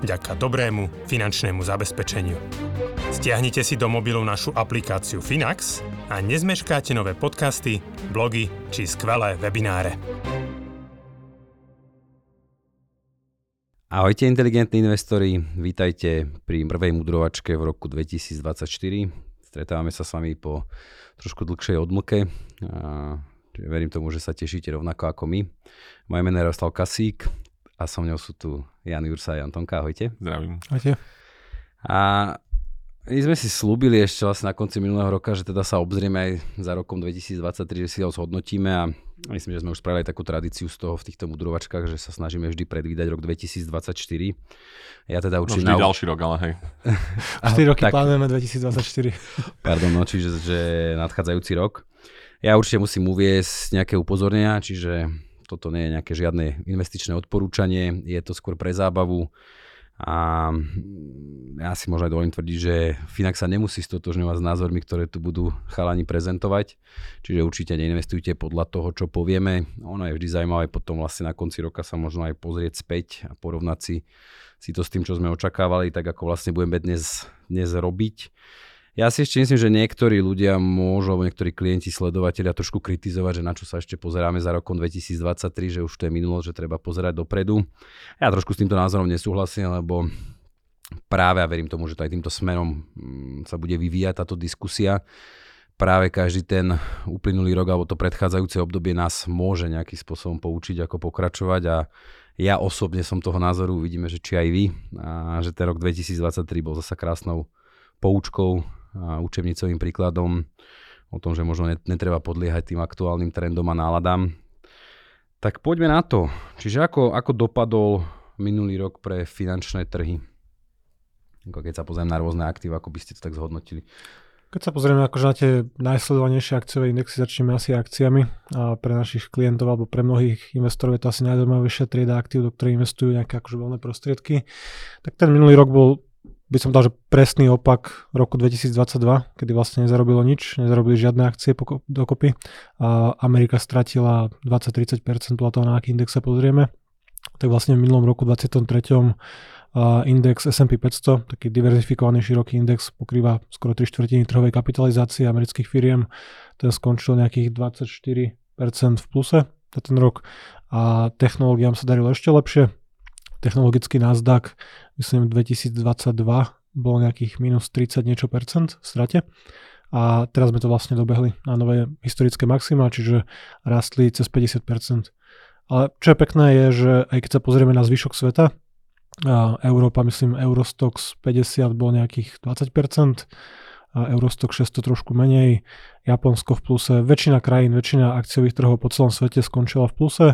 vďaka dobrému finančnému zabezpečeniu. Stiahnite si do mobilu našu aplikáciu Finax a nezmeškáte nové podcasty, blogy či skvelé webináre. Ahojte inteligentní investori, vítajte pri prvej mudrovačke v roku 2024. Stretávame sa s vami po trošku dlhšej odmlke. Verím tomu, že sa tešíte rovnako ako my. Moje meno je Radoslav Kasík a so mnou sú tu Ján Jursa a Ján Tonka. Ahojte. Zdravím. Ahojte. A my sme si slúbili ešte vlastne na konci minulého roka, že teda sa obzrieme aj za rokom 2023, že si ho zhodnotíme a myslím, že sme už spravili takú tradíciu z toho v týchto mudrovačkách, že sa snažíme vždy predvídať rok 2024. Ja teda určite... No vždy ďalší rok, ale hej. 4 roky tak... plánujeme 2024. Pardon, no, čiže že nadchádzajúci rok. Ja určite musím uviesť nejaké upozornenia, čiže toto nie je nejaké žiadne investičné odporúčanie, je to skôr pre zábavu. A ja si možno aj dovolím tvrdiť, že Finax sa nemusí stotožňovať s názormi, ktoré tu budú chalani prezentovať. Čiže určite neinvestujte podľa toho, čo povieme. Ono je vždy zaujímavé potom vlastne na konci roka sa možno aj pozrieť späť a porovnať si to s tým, čo sme očakávali, tak ako vlastne budeme dnes robiť. Ja si ešte myslím, že niektorí ľudia môžu, alebo niektorí klienti, sledovateľia trošku kritizovať, že na čo sa ešte pozeráme za rokom 2023, že už to je minulosť, že treba pozerať dopredu. Ja trošku s týmto názorom nesúhlasím, lebo práve a verím tomu, že to aj týmto smerom sa bude vyvíjať táto diskusia. Práve každý ten uplynulý rok alebo to predchádzajúce obdobie nás môže nejakým spôsobom poučiť, ako pokračovať a ja osobne som toho názoru, uvidíme, že či aj vy, a že ten rok 2023 bol zasa krásnou poučkou a učebnicovým príkladom o tom, že možno netreba podliehať tým aktuálnym trendom a náladám. Tak poďme na to. Čiže ako dopadol minulý rok pre finančné trhy? Keď sa pozrieme na rôzne aktíva, ako by ste to tak zhodnotili? Keď sa pozrieme akože na tie najsledovanejšie akciové indexy, začneme asi akciami. A pre našich klientov alebo pre mnohých investorov je to asi najzaujímavejšia trieda aktív, do ktorej investujú nejaké akože voľné prostriedky. Tak ten minulý rok bol, by som dal, že presný opak roku 2022, kedy vlastne nezarobilo nič, nezarobili žiadne akcie dokopy. A Amerika stratila 20-30% podľa toho, na aký index sa pozrieme. Tak vlastne v minulom roku 2023 index S&P 500, taký diverzifikovaný široký index, pokrýva skoro 3/4 trhovej kapitalizácie amerických firiem. Ten skončil nejakých 24% v pluse za ten rok a technológiám sa darilo ešte lepšie. Technologický Nasdaq, myslím, 2022 bolo nejakých minus 30 niečo percent v strate. A teraz sme to vlastne dobehli na nové historické maxima, čiže rastli cez 50%. Ale čo je pekné je, že aj keď sa pozrieme na zvyšok sveta, Európa, myslím, Eurostox 50 bolo nejakých 20%, Eurostox 600 trošku menej, Japonsko v pluse, väčšina krajín, väčšina akciových trhov po celom svete skončila v pluse.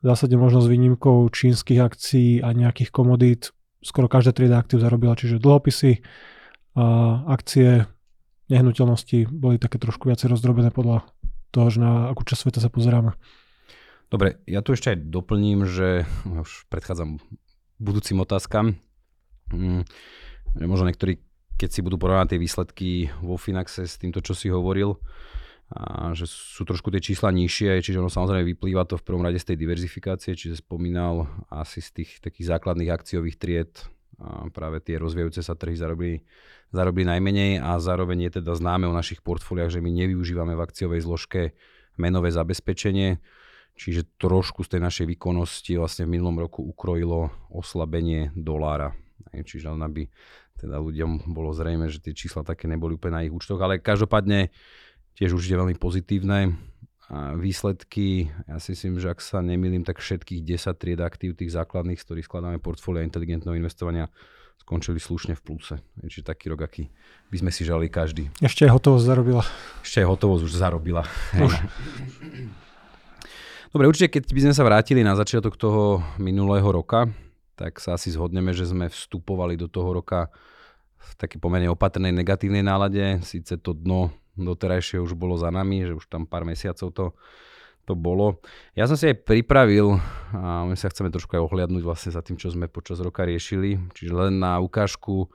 V zásade možno s výnimkou čínskych akcií a nejakých komodít skoro každá trieda aktív zarobila, čiže dlhopisy, akcie, nehnuteľnosti boli také trošku viacej rozdrobené podľa toho, že na akú časť sveta sa pozeráme. Dobre, ja tu ešte aj doplním, že už predchádzam budúcim otázkam. Možno niektorí, keď si budú porovnať tie výsledky vo Finaxe s týmto, čo si hovoril, a že sú trošku tie čísla nižšie, čiže ono samozrejme vyplýva to v prvom rade z tej diverzifikácie, čiže spomínal asi z tých takých základných akciových tried a práve tie rozvíjajúce sa trhy zarobili najmenej a zároveň je teda známe o našich portfóliách, že my nevyužívame v akciovej zložke menové zabezpečenie, čiže trošku z tej našej výkonnosti vlastne v minulom roku ukrojilo oslabenie dolára. Čiže len aby teda ľuďom bolo zrejme, že tie čísla také neboli úplne na ich účtoch, ale každopádne tiež určite veľmi pozitívne výsledky. Ja si myslím, že ak sa nemýlim, tak všetkých 10 tried aktív tých základných, z ktorých skladáme portfólia inteligentného investovania, skončili slušne v pluse. Čiže taký rok, aký by sme si žali každý. Ešte aj hotovosť zarobila. Ešte aj hotovosť už zarobila. Už. Dobre, určite keď by sme sa vrátili na začiatok toho minulého roka, tak sa asi zhodneme, že sme vstupovali do toho roka v takej pomerne opatrnej negatívnej nálade. Síce to dno doterajšie už bolo za nami, že už tam pár mesiacov to bolo. Ja som si aj pripravil a my sa chceme trošku aj ohliadnúť vlastne za tým, čo sme počas roka riešili. Čiže len na ukážku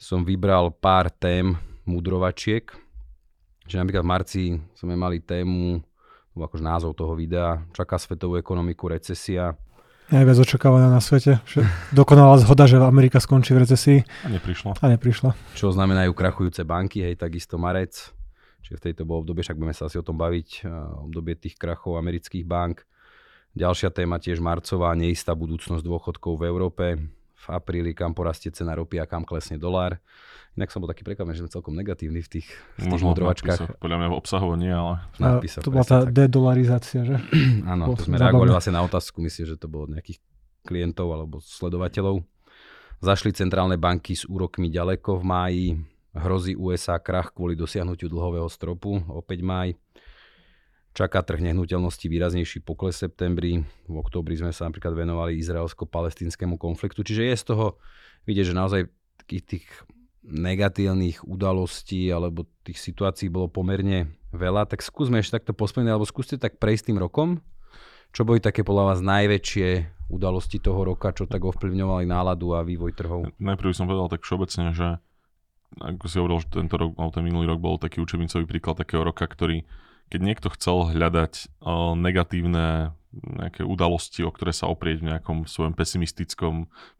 som vybral pár tém mudrovačiek. Čiže napríklad v marci sme mali tému, akože názov toho videa, čaká svetovú ekonomiku recesia. Najviac očakávaná na svete. Dokonalá zhoda, že Amerika skončí v recesii. A neprišla. Čo znamenajú krachujúce banky, hej, takisto marec. Čiže v tejto bolo obdobie, však budeme sa asi o tom baviť, obdobie tých krachov amerických bank. Ďalšia téma tiež marcová, neistá budúcnosť dôchodkov v Európe. V apríli, kam porastie cena ropy a kam klesne dolár. Inak som bol taký prekvapený, že sme celkom negatívny v tých modrovačkách. Podľa mňa v obsahovo nie, ale... to bola tá dedolarizácia, že? Áno, to sme reagovali vlastne na otázku. Myslím, že to bolo od nejakých klientov alebo sledovateľov. Zašli centrálne banky s úrokmi ďaleko v máji. Hrozí USA krach kvôli dosiahnutiu dlhového stropu. Opäť máj. Čaká trh nehnuteľnosti výraznejší pokles v septembri. V októbri sme sa napríklad venovali izraelsko-palestinskému konfliktu. Čiže je z toho vidieť, že naozaj takých tých negatívnych udalostí alebo tých situácií bolo pomerne veľa, tak skúsme ešte takto pospomínať, alebo skúste tak prejsť tým rokom, čo boli také podľa vás najväčšie udalosti toho roka, čo tak ovplyvňovali náladu a vývoj trhov. Najprv som povedal tak všeobecne, že ako si hovoril, že tento rok, alebo ten minulý rok bol taký učebnicový príklad takého roka, ktorý, keď niekto chcel hľadať negatívne nejaké udalosti, o ktoré sa oprieť v nejakom svojom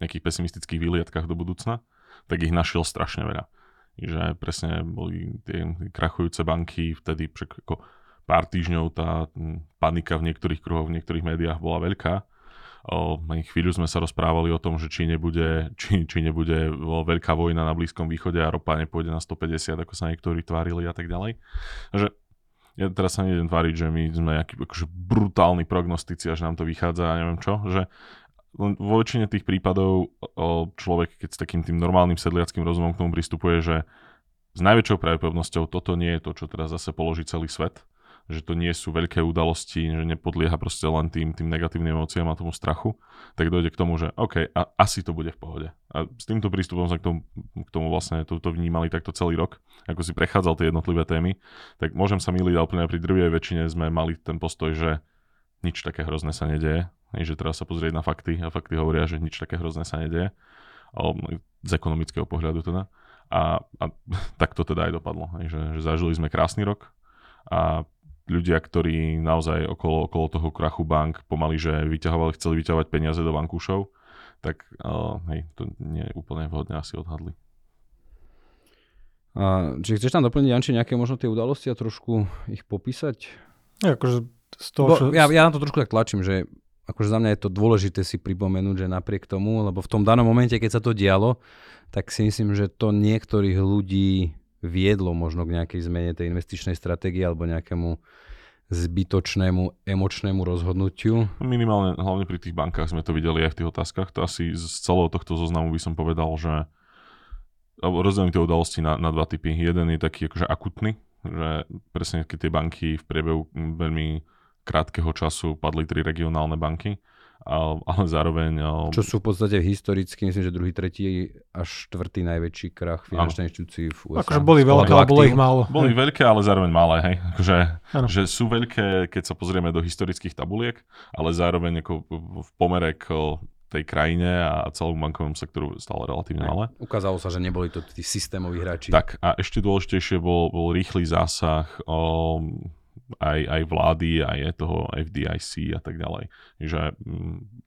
nejakých pesimistických výliadkach do budúcna, tak ich našiel strašne veľa. Že presne boli tie krachujúce banky, vtedy ako pár týždňov tá panika v niektorých kruhoch, v niektorých médiách bola veľká. Chvíľu sme sa rozprávali o tom, že či nebude veľká vojna na Blízkom východe a ropa nepôjde na 150, ako sa niektorí tvárili a tak ďalej. Takže ja teraz sa nejdem tváriť, že my sme nejaký akože brutálni prognostici a že nám to vychádza a neviem čo, že vo väčšine tých prípadov človek, keď s takým tým normálnym sedliackým rozumom k tomu pristupuje, že s najväčšou pravdepodobnosťou toto nie je to, čo teraz zase položí celý svet, že to nie sú veľké udalosti, že nepodlieha proste len tým negatívnym emóciám a tomu strachu, tak dojde k tomu, že OK, a asi to bude v pohode. A s týmto prístupom sa k tomu vlastne to vnímali takto celý rok, ako si prechádzal tie jednotlivé témy, tak môžem sa mýliť, ale pri drvivej väčšine sme mali ten postoj, že nič také hrozné sa nedieje. Že treba sa pozrieť na fakty a fakty hovoria, že nič také hrozné sa nedieje. Z ekonomického pohľadu teda. A tak to teda aj dopadlo. Že zažili sme krásny rok a ľudia, ktorí naozaj okolo toho krachu bank pomaly, že chceli vyťahovať peniaze do vankúšov, tak to nie je úplne vhodne asi odhadli. Čiže chceš tam doplniť, Janči, nejaké možno tie udalosti a trošku ich popísať? Ja na to trošku tak tlačím, že akože za mňa je to dôležité si pripomenúť, že napriek tomu, lebo v tom danom momente, keď sa to dialo, tak si myslím, že to niektorých ľudí viedlo možno k nejakej zmene tej investičnej stratégie alebo nejakému zbytočnému emočnému rozhodnutiu. Minimálne, hlavne pri tých bankách sme to videli aj v tých otázkach. To asi z celého tohto zoznamu by som povedal, že rozdelím tie udalosti na dva typy. Jeden je taký akože akutný, že presne keď tie banky v priebehu veľmi krátkeho času padli 3 regionálne banky, ale zároveň... Čo sú v podstate historicky, myslím, že druhý, tretí až štvrtý najväčší krach finančnej inštitúcii v USA. Akože boli veľké, ale bolo ich málo. Boli veľké, ale zároveň malé, hej. Akože, že sú veľké, keď sa pozrieme do historických tabuliek, ale zároveň ako v pomere k tej krajine a celom bankovom sektoru stále relatívne malé. Ukázalo sa, že neboli to tí systémoví hráči. Tak a ešte dôležitejšie bol rýchly zásah aj vlády, aj toho FDIC a tak ďalej. Že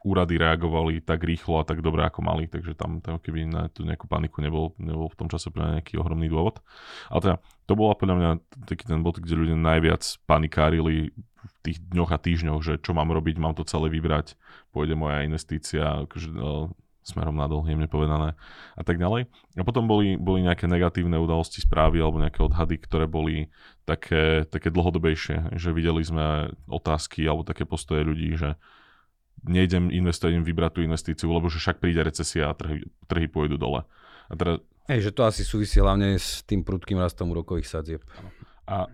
úrady reagovali tak rýchlo a tak dobre, ako mali, takže tam keby na tú nejakú paniku nebol v tom čase nejaký ohromný dôvod. Ale teda, to bola podľa mňa taký ten bod, kde ľudia najviac panikárili v tých dňoch a týždňoch, že čo mám robiť, mám to celé vybrať, pôjde moja investícia, akože, smerom nadol, jemne povedané a tak ďalej. A potom boli nejaké negatívne udalosti, správy alebo nejaké odhady, ktoré boli také dlhodobejšie, že videli sme otázky alebo také postoje ľudí, že nejdem investovať, idem vybrať tú investíciu, lebo že však príde recesia a trhy pôjdu dole. A teda... že to asi súvisí hlavne s tým prudkým rastom úrokových sadzieb. A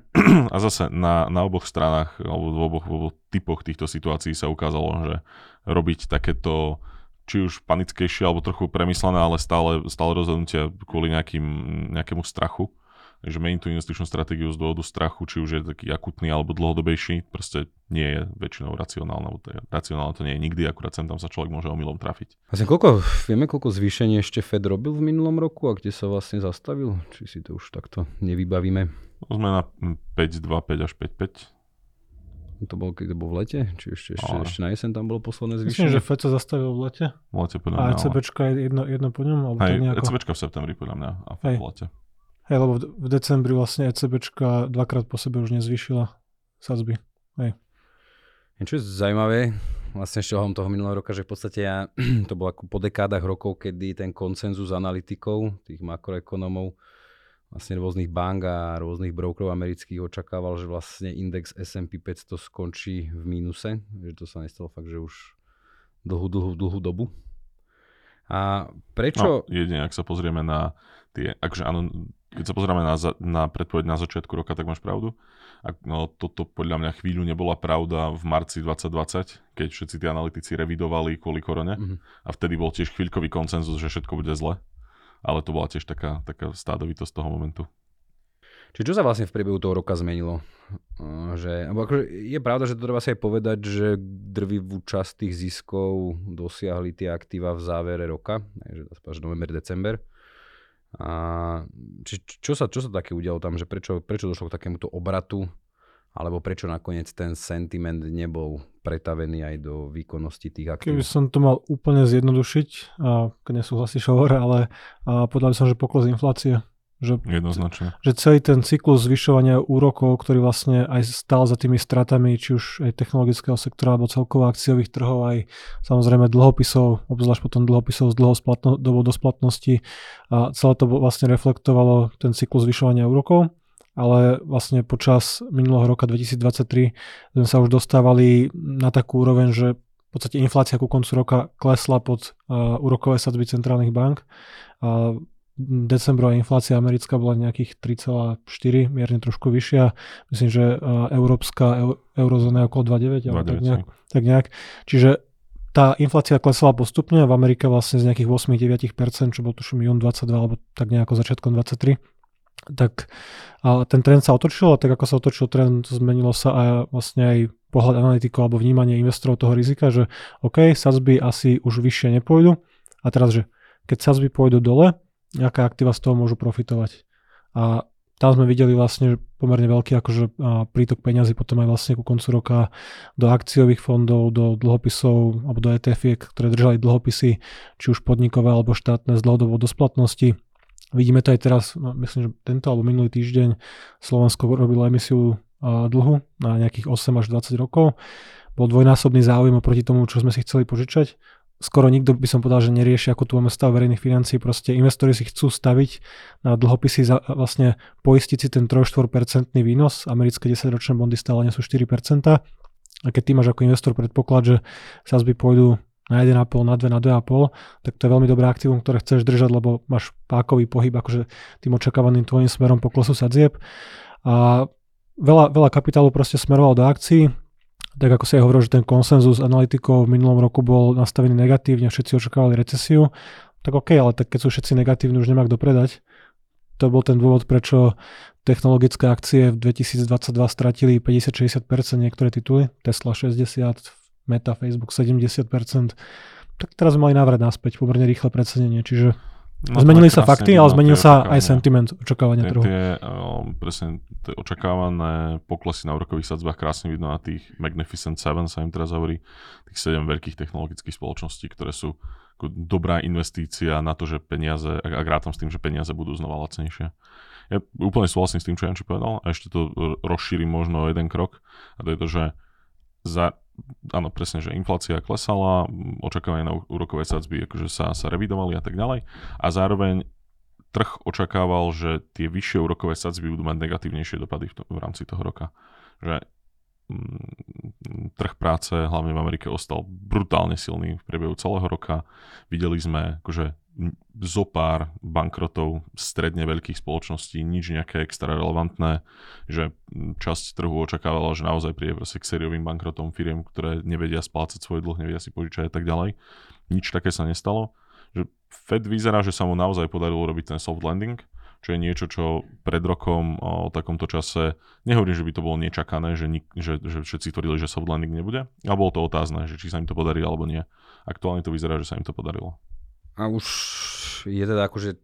zase na oboch stranách alebo v oboch typoch týchto situácií sa ukázalo, že robiť takéto či už panickejšie alebo trochu premyslené, ale stále rozhodnutia kvôli nejakému strachu. Takže meniť tú investičnú stratégiu z dôvodu strachu, či už je taký akutný alebo dlhodobejší, proste nie je väčšinou racionálna. Racionálna to nie je nikdy, akurát sem tam sa človek môže omylom trafiť. Vlastne koľko zvýšenie ešte Fed robil v minulom roku a kde sa vlastne zastavil? Či si to už takto nevybavíme? No sme na 5,25 až 5,5. To bolo, keď bol v lete? Či ešte na jeseň tam bolo posledné zvýšenie? Myslím, že FED sa zastavil v lete. V lete podľa mňa. A ECBčka je jedno po ňom? Alebo hej, nejako... ECBčka v septembri podľa mňa a v lete. Hej, lebo v decembri vlastne ECBčka dvakrát po sebe už nezvýšila sadzby. Hej. Čo je zaujímavé, vlastne ešte toho minulého roka, že v podstate to bolo ako po dekádach rokov, kedy ten konsenzus analytikov, tých makroekonomov, vlastne rôznych bank a rôznych brokerov amerických očakával, že vlastne index S&P 500 skončí v mínuse. Že to sa nestalo fakt, že už dlhú dobu. A prečo... No, jedine, ak sa pozrieme na tie... Akože áno, keď sa pozrieme na predpoveď na začiatku roka, tak máš pravdu. Toto podľa mňa chvíľu nebola pravda v marci 2020, keď všetci tí analytici revidovali kvôli korone. Mm-hmm. A vtedy bol tiež chvíľkový konsenzus, že všetko bude zle. Ale to bola tiež taká stádovitosť toho momentu. Čiže čo sa vlastne v priebehu toho roka zmenilo? Akože je pravda, že to treba si aj povedať, že drvivú časť tých ziskov dosiahli tie aktíva v závere roka, takže november, december. A čo sa také udialo tam, že prečo došlo k takémuto obratu, alebo prečo nakoniec ten sentiment nebol pretavený aj do výkonnosti tých aktív? Keby som to mal úplne zjednodušiť, keď nesúhlasíš hovor, ale podľa som, že pokles inflácie. Jednoznačne. Že celý ten cyklus zvyšovania úrokov, ktorý vlastne aj stál za tými stratami, či už aj technologického sektora, alebo celkovo akciových trhov, aj samozrejme dlhopisov, obzvlášť potom dlhopisov s dlhou dobou do splatnosti. A celé to vlastne reflektovalo ten cyklus zvyšovania úrokov. Ale vlastne počas minulého roka 2023 sme sa už dostávali na takú úroveň, že v podstate inflácia ku koncu roka klesla pod úrokové sadzby centrálnych bank. Decembrová inflácia americká bola nejakých 3,4, mierne trošku vyššia. Myslím, že európska eurozóna je okolo 2,9. Tak nejak. Čiže tá inflácia klesala postupne a v Amerike vlastne z nejakých 8-9%, čo bol tuším jún 22 alebo tak nejako začiatkom 23. Tak a ten trend sa otočil a tak ako sa otočil trend, zmenilo sa a vlastne aj pohľad analytikov alebo vnímanie investorov toho rizika, že OK, sadzby asi už vyššie nepôjdu a teraz, že keď sadzby pôjdu dole, aká aktíva z toho môžu profitovať. A tam sme videli vlastne pomerne veľký akože prítok peňazí potom aj vlastne ku koncu roka do akciových fondov, do dlhopisov alebo do ETF-iek, ktoré držali dlhopisy, či už podnikové alebo štátne z dlhodobou do splatnosti. Vidíme to aj teraz, myslím, že tento alebo minulý týždeň Slovensko robilo emisiu dlhu na nejakých 8 až 20 rokov. Bol dvojnásobný záujem oproti tomu, čo sme si chceli požičať. Skoro nikto by som povedal, že nerieši, ako tu máme stav verejných financií. Proste investori si chcú staviť na dlhopisy, vlastne poistiť si ten 3-4% výnos. Americké 10-ročné bondy stále nie sú 4%. A keď ty máš ako investor predpoklad, že sazby pôjdu na 1,5, na 2, na 2,5, tak to je veľmi dobré aktívum, ktoré chceš držať, lebo máš pákový pohyb akože tým očakávaným tvojim smerom poklesu sadzieb. A veľa kapitálu proste smerovalo do akcií, tak ako si aj hovoril, že ten konsenzus analytikov v minulom roku bol nastavený negatívne, všetci očakávali recesiu, tak OK, ale tak keď sú všetci negatívni, už nemá kto predať. To bol ten dôvod, prečo technologické akcie v 2022 stratili 50-60%, niektoré tituly, Tesla 60%, Meta, Facebook 70%, tak teraz mali návrat naspäť, pomerne rýchle precenenie, čiže zmenili sa fakty, ale zmenil sa aj sentiment očakávania trhu. Presne tie očakávané poklesy na úrokových sadzbách krásne vidno na tých Magnificent Seven, sa im teraz hovorí, tých 7 veľkých technologických spoločností, ktoré sú dobrá investícia na to, že peniaze, ak rátam s tým, že peniaze budú znova lacnejšie. Ja úplne súhlasím s tým, čo Janči povedal, a ešte to rozšírim možno jeden krok, a to je to, že áno, presne, že inflácia klesala, očakávania na úrokové sadzby akože sa revidovali a tak ďalej. A zároveň trh očakával, že tie vyššie úrokové sadzby budú mať negatívnejšie dopady v rámci toho roka. Že trh práce, hlavne v Amerike, ostal brutálne silný v priebehu celého roka. Videli sme akože zopár bankrotov stredne veľkých spoločností, nič nejaké extra relevantné, že časť trhu očakávala, že naozaj príde k sériovým bankrotom firiem, ktoré nevedia splácať svoj dlh, nevedia si požičať a tak ďalej. Nič také sa nestalo. Že Fed vyzerá, že sa mu naozaj podarilo robiť ten soft landing, čo je niečo, čo pred rokom o takomto čase, nehovorím, že by to bolo nečakané, že všetci tvrdili, že soft landing nebude, ale bolo to otázne, že či sa im to podarí alebo nie. Aktuálne to vyzerá, že sa im to podarilo. A už je teda akože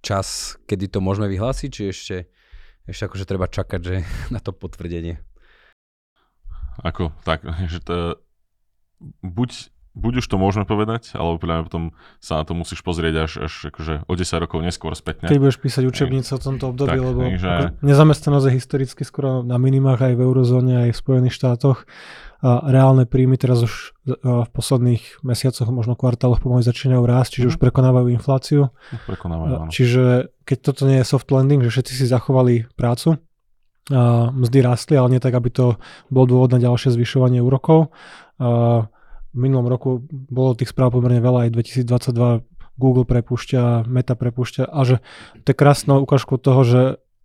čas, kedy to môžeme vyhlásiť, či ešte akože treba čakať, že na to potvrdenie? Ako tak, že to buď už to môžeme povedať, alebo podľa mňa potom sa na to musíš pozrieť až akože o 10 rokov neskôr späť. Ty budeš písať učebnicu o tomto období, tak, lebo takže nezamestnanosť je historicky skoro na minimách aj v eurozóne, aj v Spojených štátoch. A reálne príjmy teraz už v posledných mesiacoch, možno kvartáloch pomaly začínajú rásť, čiže už prekonávajú infláciu. Prekonávajú, áno. Čiže keď toto nie je soft landing, že všetci si zachovali prácu, a mzdy rástli, ale nie tak, aby to bol dôvod na ďalšie zvyšovanie úrokov. A v minulom roku bolo tých správ pomerne veľa, aj 2022 Google prepúšťa, Meta prepúšťa, a že to je krásnou ukážkou toho, že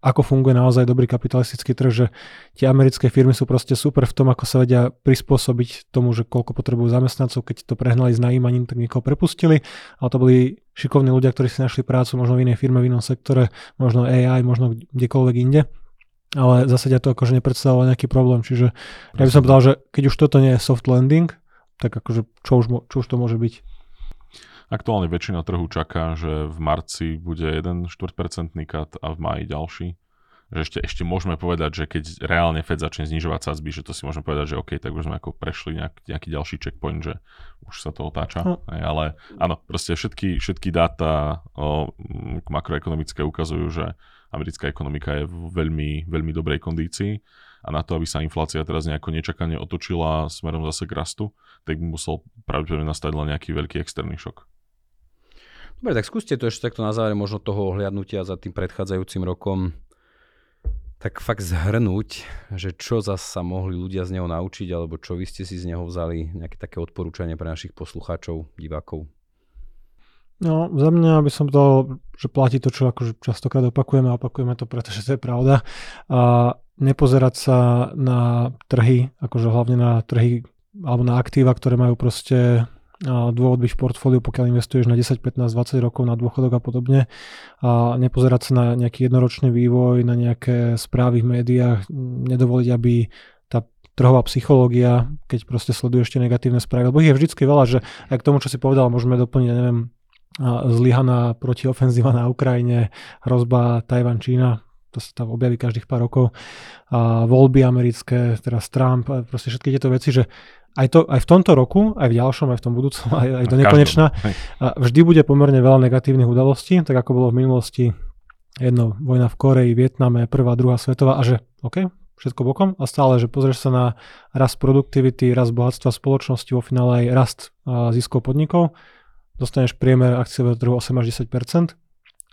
ako funguje naozaj dobrý kapitalistický trh, že tie americké firmy sú proste super v tom, ako sa vedia prispôsobiť tomu, že koľko potrebujú zamestnancov, keď to prehnali s najímaním, tak niekoho prepustili, ale to boli šikovní ľudia, ktorí si našli prácu možno v inej firme, v inom sektore, možno AI, možno kdekoľvek inde, ale zase ja to akože nepredstavovalo nejaký problém, čiže ja by som povedal, že keď už toto nie je soft landing, tak akože čo už to môže byť? Aktuálne väčšina trhu čaká, že v marci bude 1 4% cut a v máji ďalší. Že ešte môžeme povedať, že keď reálne Fed začne znižovať sadzby, že to si môžeme povedať, že OK, tak už sme ako prešli nejaký ďalší checkpoint, že už sa to otáča. Ale áno, proste všetky dáta makroekonomické ukazujú, že americká ekonomika je v veľmi, veľmi dobrej kondícii. A na to, aby sa inflácia teraz nejako nečakane otočila smerom zase k rastu, tak by musel pravdepodobne nastať len nejaký veľký externý šok. Dobre, tak skúste to ešte takto na záver možno toho ohliadnutia za tým predchádzajúcim rokom tak fakt zhrnúť, že čo zase sa mohli ľudia z neho naučiť, alebo čo vy ste si z neho vzali, nejaké také odporúčania pre našich poslucháčov, divákov. No, za mňa by som povedal, že platí to, čo akože častokrát opakujeme to, pretože to je pravda. A nepozerať sa na trhy, akože hlavne na trhy alebo na aktíva, ktoré majú proste dôvod byť v portfóliu, pokiaľ investuješ na 10, 15, 20 rokov na dôchodok a podobne. A nepozerať sa na nejaký jednoročný vývoj, na nejaké správy v médiách, nedovoliť, aby tá trhová psychológia, keď proste sleduje ešte negatívne správy, lebo ich je vždycky veľa, že aj k tomu, čo si povedal, môžeme doplniť, neviem, zlyhaná protiofenzíva na Ukrajine, hrozba Tajvan, Čína, to sa tam objaví každých pár rokov, a voľby americké, teraz Trump, proste všetky tieto veci, že aj v tomto roku, aj v ďalšom, aj v tom budúcom, aj do nekonečna, vždy bude pomerne veľa negatívnych udalostí, tak ako bolo v minulosti jedno vojna v Koreji, Vietname, prvá, druhá svetová, a že OK, všetko bokom, a stále, že pozrieš sa na rast produktivity, rast bohatstva spoločnosti, vo finále aj rast ziskov podnikov, dostaneš priemer akciového trhu 8 až 10%,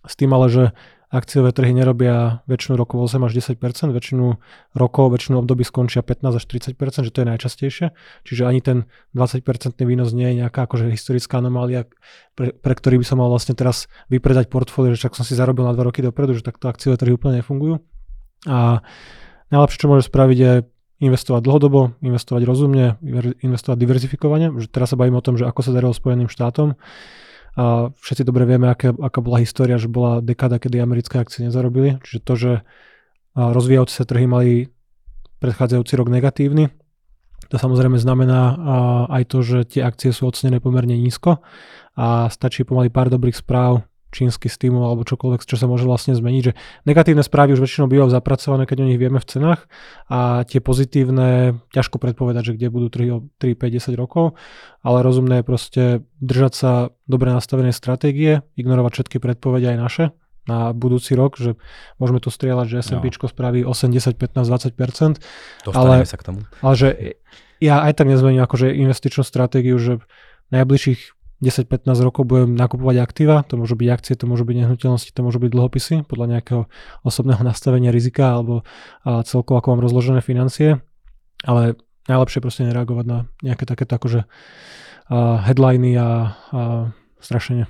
s tým ale, že akciové trhy nerobia väčšinu rokov 8 až 10%, väčšinu období skončia 15 až 30%, že to je najčastejšie. Čiže ani ten 20% výnos nie je nejaká akože historická anomália, pre ktorý by som mal vlastne teraz vypredať portfólio, že však som si zarobil na 2 roky dopredu, že takto akciové trhy úplne nefungujú. A najlepšie, čo môžeš spraviť, je investovať dlhodobo, investovať rozumne, investovať diverzifikovane. Teraz sa bavím o tom, že ako sa darilo Spojeným štátom. A všetci dobre vieme, aká bola história, že bola dekáda, kedy americké akcie nezarobili. Čiže to, že rozvíjajúce sa trhy mali predchádzajúci rok negatívny, to samozrejme znamená aj to, že tie akcie sú ocenené pomerne nízko a stačí pomaly pár dobrých správ, čínsky stimul alebo čokoľvek, čo sa môže vlastne zmeniť. Že negatívne správy už väčšinou bývajú zapracované, keď o nich vieme v cenách, a tie pozitívne ťažko predpovedať, že kde budú 3, 5, 10 rokov, ale rozumné je proste držať sa dobre nastavenej stratégie, ignorovať všetky predpovede aj naše na budúci rok, že môžeme tu strieľať, že S&Pčko spraví 80, 15, 20%. Dostaneme sa k tomu. Ale že ja aj tak nezmením akože investičnú stratégiu, že najbližších 10-15 rokov budem nakupovať aktíva, to môžu byť akcie, to môžu byť nehnuteľnosti, to môžu byť dlhopisy, podľa nejakého osobného nastavenia rizika alebo celkovo ako mám rozložené financie, ale najlepšie proste nereagovať na nejaké takéto akože headliny a strašenie.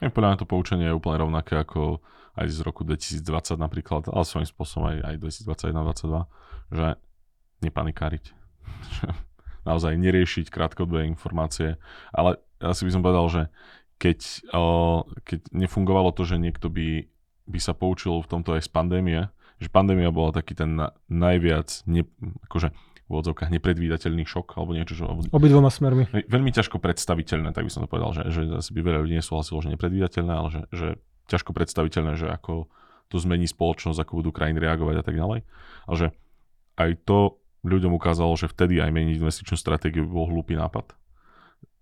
Ja podľa mňa to poučenie je úplne rovnaké ako aj z roku 2020 napríklad, ale svojím spôsobom aj 2021-2022, že nepanikáriť. Naozaj neriešiť krátkodobé informácie. Ale asi by som povedal, že keď nefungovalo to, že niekto by sa poučil v tomto aj z pandémie, že pandémia bola taký ten najviac akože v odzovkách nepredvídateľný šok alebo niečo, že... Obidvoma smermi. Veľmi ťažko predstaviteľné, tak by som to povedal, že asi by veľa ľudí nesúhlasilo, že nepredvídateľné, ale že ťažko predstaviteľné, že ako to zmení spoločnosť, ako budú krajiny reagovať a tak ďalej. Ale že aj to ľuďom ukázalo, že vtedy aj meniť investičnú stratégiu bol hlúpy nápad.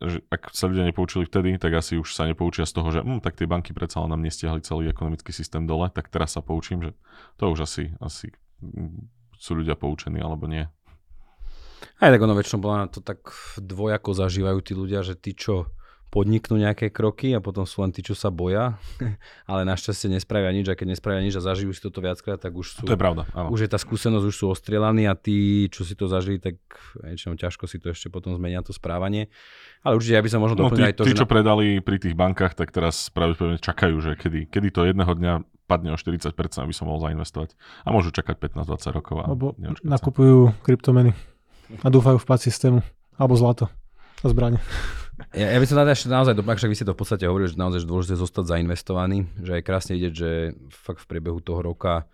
Že ak sa ľudia nepoučili vtedy, tak asi už sa nepoučia z toho, že tak tie banky predsa nám nestiahli celý ekonomický systém dole, tak teraz sa poučím, že to už asi sú ľudia poučení alebo nie. Aj tak ono väčšinou to tak dvojako zažívajú tí ľudia, že tí, čo podniknú nejaké kroky a potom sú len tí, čo sa boja, ale našťastie nespravia nič, a keď nespravia nič a zažijú si toto viackrát, tak už sú... To je pravda, áno. Už je tá skúsenosť, už sú ostrielaní a tí, čo si to zažili, tak väčšinou ťažko si to ešte potom zmenia to správanie. Ale určite ja by som možno doplnil aj to, že... Tí, čo predali pri tých bankách, tak teraz pravdepodobne čakajú, že kedy to jedného dňa padne o 40%, aby som mohol zainvestovať. A môžu čakať 15-20 rokov. Alebo nakupujú kryptomeny a dúfajú v pád systému. Alebo zlato a zbrane. Ja by som teda ešte naozaj doplnil, však vy ste to v podstate hovorili, že naozaj dôležité zostať zainvestovaný, že je krásne vidieť, že fakt v priebehu toho roka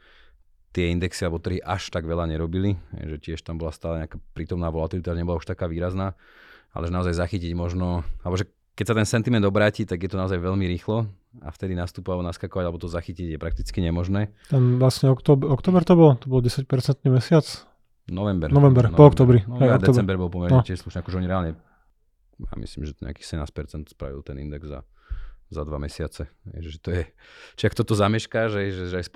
tie indexy alebo trhy až tak veľa nerobili, že tiež tam bola stále nejaká prítomná volatilita, nebola už taká výrazná, ale že naozaj zachytiť možno, alebo že keď sa ten sentiment obráti, tak je to naozaj veľmi rýchlo a vtedy nastupovať, naskakovať alebo to zachytiť je prakticky nemožné. Tam vlastne október to bol 10% mesiac. November, po októbri. A december bol pomerne tiež slušný, akože oni reálne a myslím, že to nejakých 17% spravil ten index za 2 mesiace. Že to je, či ak toto zamešká, že aj z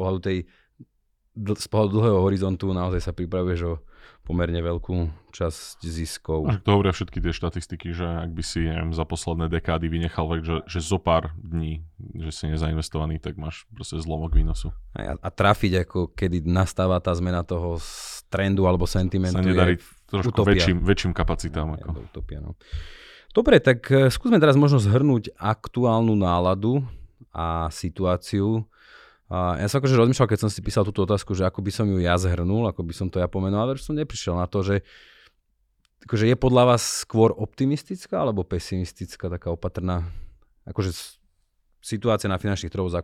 pohľadu dlhého horizontu naozaj sa pripravuješ o pomerne veľkú časť ziskov. A to hovoria všetky tie štatistiky, že ak by si za posledné dekády vynechal fakt, že zo pár dní, že si nezainvestovaný, tak máš proste zlomok výnosu. A trafiť, ako kedy nastáva tá zmena toho trendu alebo sentimentu, sa nedarí trošku väčším kapacitám. Ako. Utopia, no. Dobre, tak skúsme teraz možno zhrnúť aktuálnu náladu a situáciu. Ja som akože rozmýšľal, keď som si písal túto otázku, že ako by som ju ja zhrnul, ako by som to ja pomenoval, ale som neprišiel na to, že akože je podľa vás skôr optimistická alebo pesimistická, taká opatrná akože situácia na finančných trhoch, za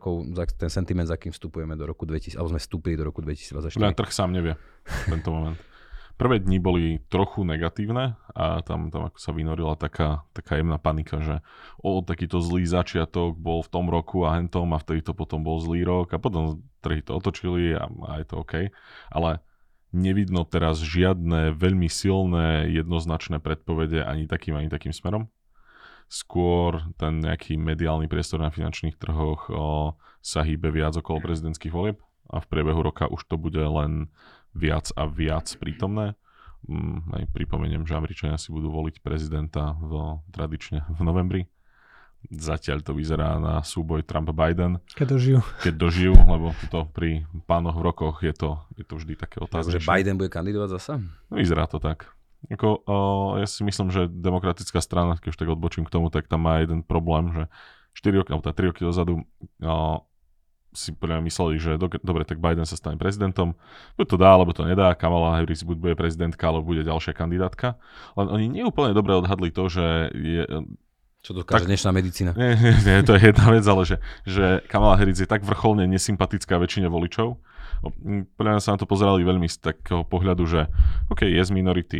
ten sentiment, za kým vstupujeme do roku 2000, alebo sme vstúpili do roku 2024. Na trh sám nevie tento moment. Prvé dni boli trochu negatívne a tam ako sa vynorila taká jemná panika, že takýto zlý začiatok bol v tom roku a hentom a vtedy to potom bol zlý rok a potom trhy to otočili a je to OK. Ale nevidno teraz žiadne veľmi silné jednoznačné predpovede ani takým smerom. Skôr ten nejaký mediálny priestor na finančných trhoch sa hýbe viac okolo prezidentských volieb a v priebehu roka už to bude len viac a viac prítomné. Aj pripomeniem, že Američania si budú voliť prezidenta tradične v novembri. Zatiaľ to vyzerá na súboj Trump-Biden. Keď dožijú, lebo to pri pánoch v rokoch je to vždy také otázne. Takže Biden bude kandidovať zasa? Vyzerá to tak. Ja si myslím, že demokratická strana, keď už tak odbočím k tomu, tak tam má jeden problém, že 3 roky dozadu si mysleli, že dobre, tak Biden sa stane prezidentom, buď to dá, alebo to nedá, Kamala Harris buď bude prezidentka, alebo bude ďalšia kandidátka. Len oni neúplne dobre odhadli to, že je... Čo dokáže dnešná medicína. Nie, to je jedna vec, ale že Kamala Harris je tak vrcholne nesympatická väčšine voličov. Podľa mňa sa na to pozerali veľmi z takého pohľadu, že OK, je z minority,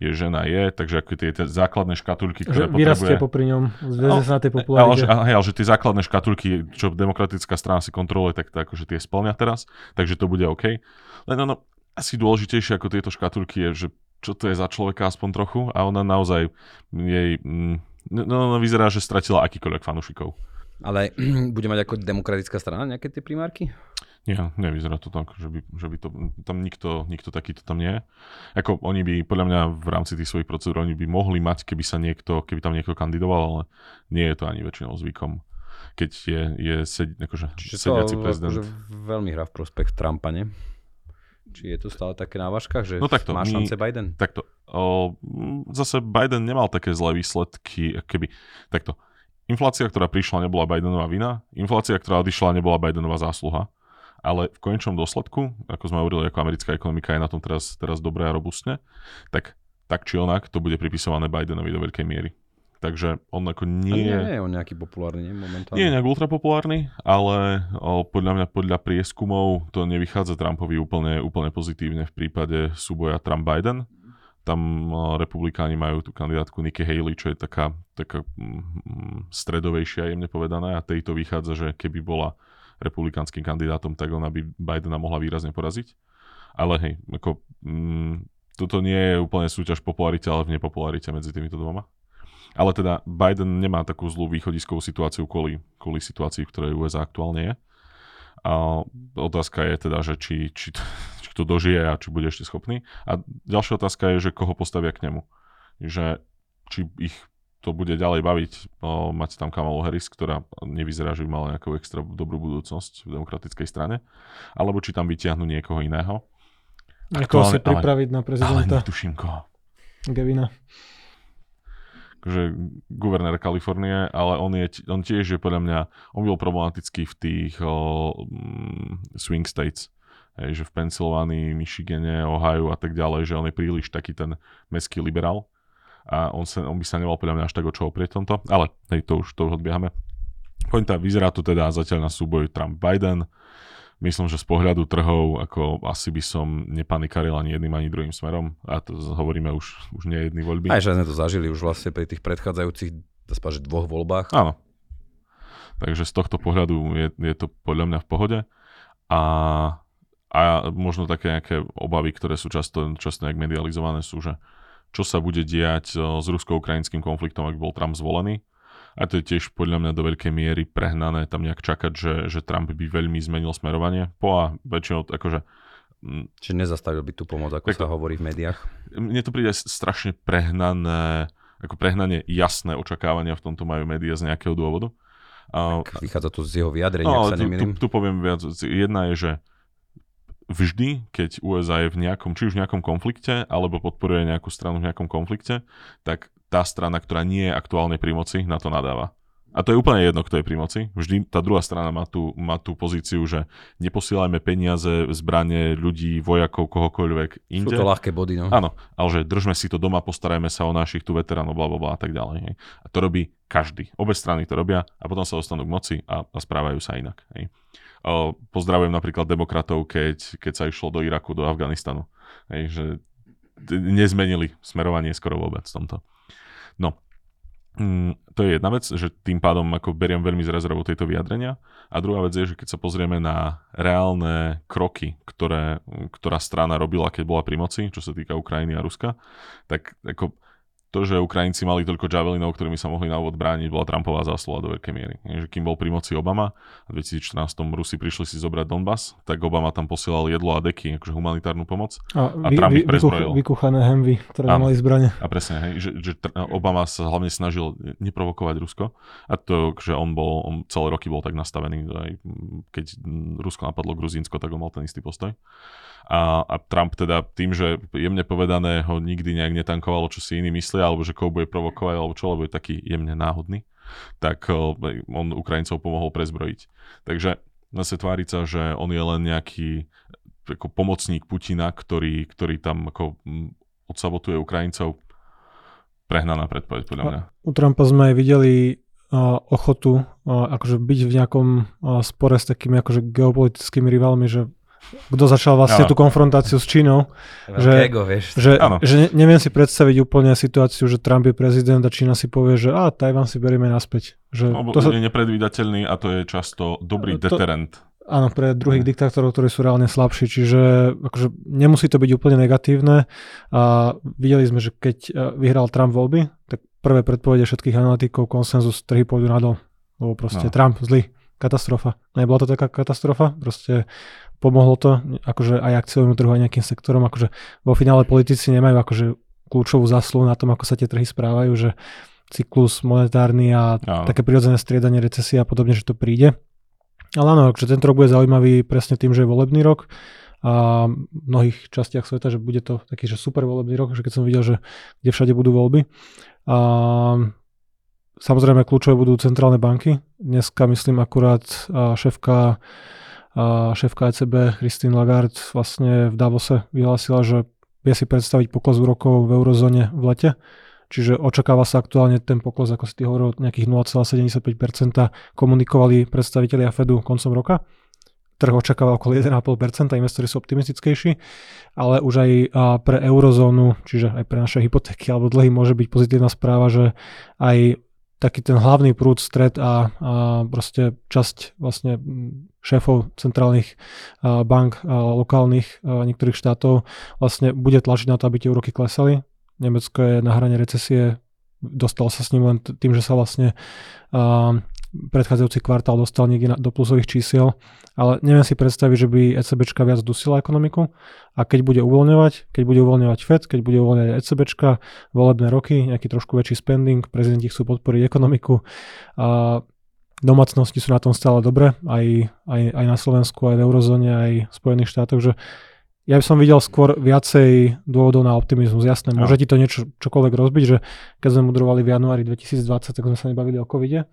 je žena, takže ako tie základné škatulky, ktoré potrebuje... Vyrastie popri ňom, zväzie sa na tej popularite. Ale že tie základné škatulky, čo demokratická strana si kontroluje, tak akože tie splňa teraz, takže to bude OK. Len ono, asi dôležitejšie ako tieto škatulky je, že čo to je za človeka aspoň trochu a ona naozaj jej... No, vyzerá, že stratila akýkoľvek fanúšikov. Ale bude mať ako demokratická strana nejaké tie primárky? Nie, nevyzerá to tak, že by to... Tam nikto takýto tam nie je. Ako oni by, podľa mňa, v rámci tých svojich procedúr, oni by mohli mať, keby tam niekto kandidoval, ale nie je to ani väčšinou zvykom. Keď je sediaci prezident. Čiže to veľmi hrá v prospech Trumpa, nie? Či je to stále také na váškach, že má šance Biden? Takto. Zase Biden nemal také zlé výsledky, keby takto. Inflácia, ktorá prišla, nebola Bidenová vina. Inflácia, ktorá odišla, nebola Bidenová zásluha. Ale v konečnom dôsledku, ako sme hovorili, ako americká ekonomika je na tom teraz dobré a robustne, tak či onak to bude pripisované Bidenovi do veľkej miery. Takže on ako nie je on nejaký populárny momentálne. Nie je nejak ultrapopulárny, ale podľa mňa, podľa prieskumov, to nevychádza Trumpovi úplne pozitívne v prípade súboja Trump-Biden. Tam republikáni majú tú kandidátku Nikki Haley, čo je taká stredovejšia, jemne povedaná, a tejto vychádza, že keby bola republikánskym kandidátom, tak ona by Bidena mohla výrazne poraziť. Ale hej, ako, toto nie je úplne súťaž popularite, ale v nepopularite medzi týmito dvoma. Ale teda Biden nemá takú zlú východiskovú situáciu kvôli situácii, v ktorej USA aktuálne je. A otázka je teda, že či kto dožije a či bude ešte schopný. A ďalšia otázka je, že koho postavia k nemu. Že či ich to bude ďalej baviť. Mať tam Kamalu Harris, ktorá nevyzerá, že by mala nejakú extra dobrú budúcnosť v demokratickej strane. Alebo či tam vyťahnú niekoho iného. Niekoho sa pripraviť na prezidenta. Ale netuším koho. Gavina. Že guvernér Kalifornie, ale on tiež je podľa mňa, on bol problematický v tých swing states, že v Pensylvánii, Michigane, Ohio a tak ďalej, že on je príliš taký ten mestský liberál a on by sa nemal podľa mňa až tak o čo oprieť tomto, ale hej, to už odbiehame. Pointa, vyzerá to teda zatiaľ na súboj Trump-Biden. Myslím, že z pohľadu trhov, ako asi by som nepanikaril ani jedným, ani druhým smerom. A to hovoríme už nie jedný voľby. Aj, že sme to zažili už vlastne pri tých predchádzajúcich dvoch voľbách. Áno. Takže z tohto pohľadu je to podľa mňa v pohode. A možno také nejaké obavy, ktoré sú často nejak medializované, sú, že čo sa bude diať s rusko-ukrajinským konfliktom, ak bol Trump zvolený. A to je tiež podľa mňa do veľkej miery prehnané tam nejak čakať, že Trump by veľmi zmenil smerovanie. Väčšinou akože... Čiže nezastavil by tú pomoc, ako sa hovorí v médiách. Mne to príde strašne prehnane jasné očakávania v tomto majú médiá z nejakého dôvodu. Vychádza to z jeho vyjadrenia, ak sa nemýlim. Tu poviem viac. Jedna je, že vždy, keď USA je či už v nejakom konflikte, alebo podporuje nejakú stranu v nejakom konflikte, tak tá strana, ktorá nie je aktuálne pri moci, na to nadáva. A to je úplne jedno, kto je pri moci. Vždy tá druhá strana má tú pozíciu, že neposielajme peniaze, zbranie, ľudí, vojakov, kohokoľvek inde. Sú to ľahké body, no. Áno, ale že držme si to doma, postarajme sa o našich tu veteránov, blablabla a tak ďalej. Hej. A to robí každý. Obe strany to robia a potom sa dostanú k moci a správajú sa inak. Hej. Pozdravujem napríklad demokratov, keď sa išlo do Iraku, do Afganistanu. Hej, že nezmenili smerovanie skoro vôbec v tomto. No, to je jedna vec, že tým pádom ako beriem veľmi z rezervou tejto vyjadrenia. A druhá vec je, že keď sa pozrieme na reálne kroky, ktorá strana robila, keď bola pri moci, čo sa týka Ukrajiny a Ruska, tak ako to, že Ukrajinci mali toľko javelinov, ktorými sa mohli na úvod brániť, bola Trumpová zásluha do veľkej miery. Takže kým bol pri moci Obama, v 2014 Rusi prišli si zobrať Donbas, tak Obama tam posielal jedlo a deky, akože humanitárnu pomoc. A Trump ich prezbrojil. Vykuchané hemvy, ktoré nemali zbrane. A presne, hej, že Obama sa hlavne snažil neprovokovať Rusko. A to, že on celé roky bol tak nastavený, aj keď Rusko napadlo Gruzínsko, tak on mal ten istý postoj. A Trump teda tým, že jemne povedané ho nikdy nejak netankovalo, čo si iní myslia, alebo že koho bude provokovať, alebo čo, lebo je taký jemne náhodný, tak on Ukrajincov pomohol prezbrojiť. Takže zase tváriť sa, že on je len nejaký ako pomocník Putina, ktorý tam ako odsabotuje Ukrajincov, prehnaná predpoveď podľa mňa. U Trumpa sme aj videli ochotu akože byť v nejakom spore s takými akože geopolitickými rivalmi, že kto začal vlastne tú konfrontáciu s Čínou. Že neviem si predstaviť úplne situáciu, že Trump je prezident a Čína si povie, že Tajvan si berieme naspäť. Je nepredvídateľný a to je často dobrý deterent. Áno, pre druhých diktátorov, ktorí sú reálne slabší, čiže akože nemusí to byť úplne negatívne. A videli sme, že keď vyhral Trump voľby, tak prvé predpovede všetkých analytikov, konsenzus, trhy pôjdu nadol. Lebo proste Trump zlý. Katastrofa. Nebola to taká katastrofa, proste pomohlo to akože aj akciovému trhu, aj nejakým sektorom. Akože vo finále politici nemajú akože kľúčovú zásluhu na tom, ako sa tie trhy správajú, že cyklus monetárny a také prirodzené striedanie recesie a podobne, že to príde. Ale áno, akože tento rok bude zaujímavý presne tým, že je volebný rok a v mnohých častiach sveta, že bude to taký, že super volebný rok, že keď som videl, že kde všade budú voľby. Samozrejme, kľúčové budú centrálne banky. Dneska, myslím, akurát šéfka ECB Christine Lagarde vlastne v Davose vyhlásila, že vie si predstaviť pokles úrokov v eurozóne v lete. Čiže očakáva sa aktuálne ten pokles, ako si ty hovoril, nejakých 0,75%, komunikovali predstavitelia Fedu koncom roka. Trh očakáva okolo 1,5%, investori sú optimistickejší, ale už aj pre eurozónu, čiže aj pre naše hypotéky alebo dlhy môže byť pozitívna správa, že aj taký ten hlavný prúd, stred a proste časť vlastne šéfov centrálnych bank, lokálnych niektorých štátov vlastne bude tlačiť na to, aby tie úroky klesali. Nemecko je na hrane recesie, dostal sa s ním len tým, že sa vlastne predchádzajúci kvartál dostal niekde do plusových čísiel, ale neviem si predstaviť, že by ECBčka viac dusila ekonomiku a keď bude uvoľňovať Fed, keď bude uvoľňovať ECBčka, volebné roky, nejaký trošku väčší spending, prezidenti chcú podporiť ekonomiku a domácnosti sú na tom stále dobre, aj na Slovensku, aj v eurozóne, aj v Spojených štátoch, že ja by som videl skôr viacej dôvodov na optimizmus. Jasné, môže ti to niečo čokoľvek rozbiť, že keď sme mudrovali v januári 2020, tak sme sa nebavili o covide.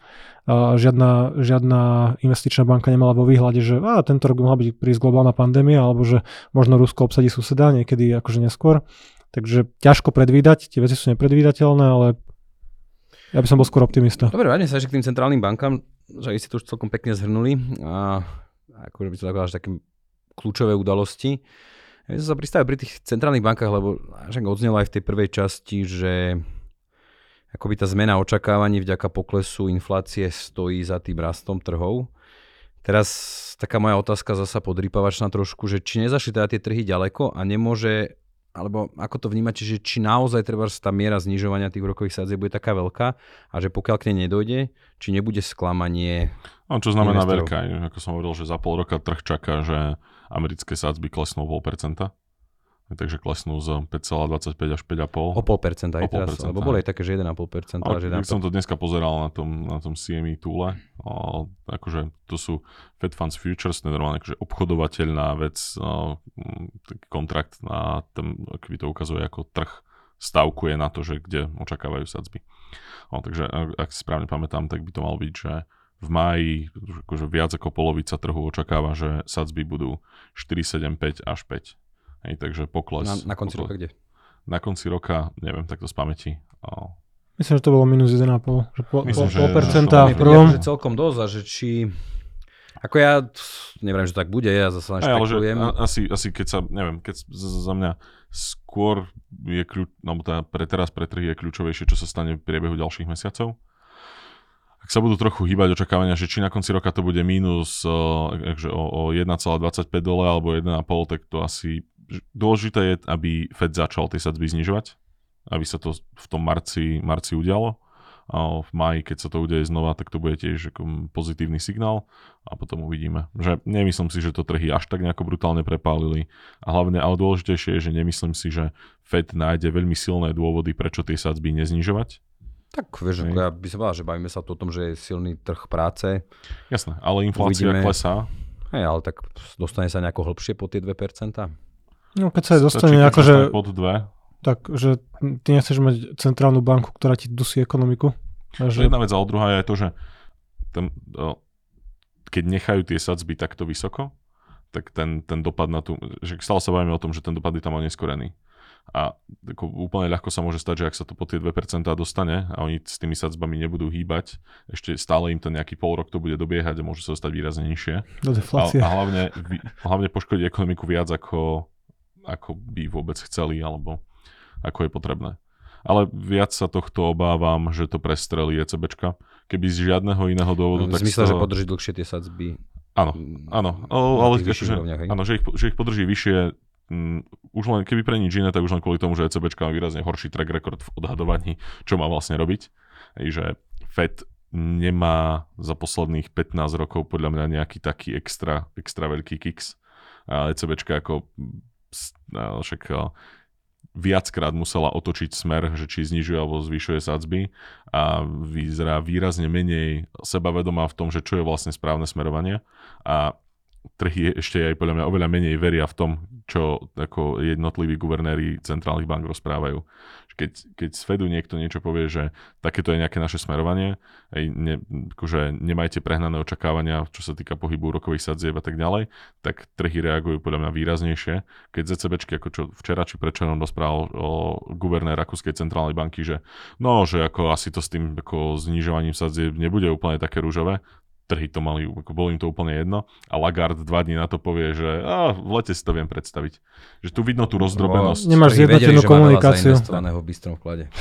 Žiadna investičná banka nemala vo výhľade, že tento rok mohla byť prísť globálna pandémia, alebo že možno Rusko obsadí suseda, niekedy akože neskôr. Takže ťažko predvídať, tie veci sú nepredvídateľné, ale ja by som bol skôr optimista. Dobre, vráťme sa ešte k tým centrálnym bankám, že ste to už celkom pekne zhrnuli a akože by to takové také kľúčové udalosti. Ja som sa pristavil pri tých centrálnych bankách, lebo však odznelo aj v tej prvej časti, že akoby tá zmena očakávaní vďaka poklesu inflácie stojí za tým rastom trhov. Teraz taká moja otázka zasa podrýpavačná trošku, že či nezašli teda tie trhy ďaleko a nemôže, alebo ako to vnímať, že či naozaj treba tá miera znižovania tých úrokových sadzieb bude taká veľká a že pokiaľ k nej nedojde, či nebude sklamanie. No čo znamená investorov. Veľká, ako som hovoril, že za pol roka trh čaká, že americké sadzby klesnú 0,5%, takže klesnú z 5,25 až 5,5. O 0,5% aj teraz, lebo boli aj také, že 1,5%. Tak som to dneska pozeral na tom CME Toole, akože to sú Fed Funds Futures, normálne akože obchodovateľná vec, taký kontrakt, a tam to ukazuje, ako trh stavkuje na to, že kde očakávajú sadzby. Takže ak si správne pamätám, tak by to mal byť, že v máji akože viac ako polovica trhu očakáva, že sadzby budú 4,75 až 5. Hej, takže pokles. Na konci roka kde? Na konci roka, neviem, takto z pamäti. Myslím, že to bolo minus 1,5. Myslím, že 0,5% v prvom. Že celkom dosť, a že či... Ako ja neviem, že tak bude, ja zase len špekulujem. Asi keď sa, neviem, keď za mňa skôr je kľúč, no tá pre trhy je kľúčovejšie, čo sa stane v priebehu ďalších mesiacov. Ak sa budú trochu hýbať očakávania, že či na konci roka to bude mínus o 1,25 dole alebo 1,5, tak to asi dôležité je, aby Fed začal tie sadzby znižovať, aby sa to v tom marci udialo. A v máji, keď sa to udeje znova, tak to bude tiež pozitívny signál a potom uvidíme. Že nemyslím si, že to trhy až tak nejako brutálne prepálili a hlavne, ale dôležitejšie je, že nemyslím si, že Fed nájde veľmi silné dôvody, prečo tie sadzby neznižovať. Tak vieš, ja by som povedal, že bavíme sa o tom, že je silný trh práce. Jasné, ale inflácia klesá. Hej, ale tak dostane sa nejako hlbšie pod tie 2%? No keď sa dostane nejako, že... Pod 2? Tak, že ty nechceš mať centrálnu banku, ktorá ti dusí ekonomiku. Že... Jedna vec, ale druhá je to, že keď nechajú tie sadzby takto vysoko, tak ten dopad na tú... Že stále sa bavíme o tom, že ten dopad je tam aj neskorený. A úplne ľahko sa môže stať, že ak sa to po tie 2% dostane a oni s tými sadzbami nebudú hýbať, ešte stále im to nejaký pol rok to bude dobiehať a môže sa dostať výrazne nižšie. Do deflácie. A hlavne poškodí ekonomiku viac, ako by vôbec chceli alebo ako je potrebné. Ale viac sa tohto obávam, že to prestrelí ECBčka. Keby z žiadneho iného dôvodu... No, tak zmysle, že podrží dlhšie tie sadzby. Áno. Ale že ich podrží vyššie. Už len keby pre nič iné, tak už len kvôli tomu, že ECBčka má výrazne horší track record v odhadovaní, čo má vlastne robiť. Že Fed nemá za posledných 15 rokov podľa mňa nejaký taký extra veľký kiks. A ECBčka ako však viackrát musela otočiť smer, že či znižuje alebo zvyšuje sadzby a vyzerá výrazne menej sebavedomá v tom, že čo je vlastne správne smerovanie a trhy ešte aj podľa mňa oveľa menej veria v tom, čo ako jednotliví guvernéri centrálnych bank rozprávajú. Keď z Fedu niekto niečo povie, že takéto je nejaké naše smerovanie, akože nemajte prehnané očakávania, čo sa týka pohybu rokových sadzieb a tak ďalej, tak trhy reagujú podľa mňa výraznejšie. Keď ZCBčky, ako čo včera či predčerom rozprával guvernér Rakúskej centrálnej banky, že no, že ako asi to s tým ako znižovaním sadzieb nebude úplne také ružové, trhy to mali, bolo im to úplne jedno, a Lagarde 2 dní na to povie, že v lete si to viem predstaviť. Že tu vidno tú rozdrobenosť. Nemáš zjednotenú komunikáciu. Zainvestovaného v bystrom vklade.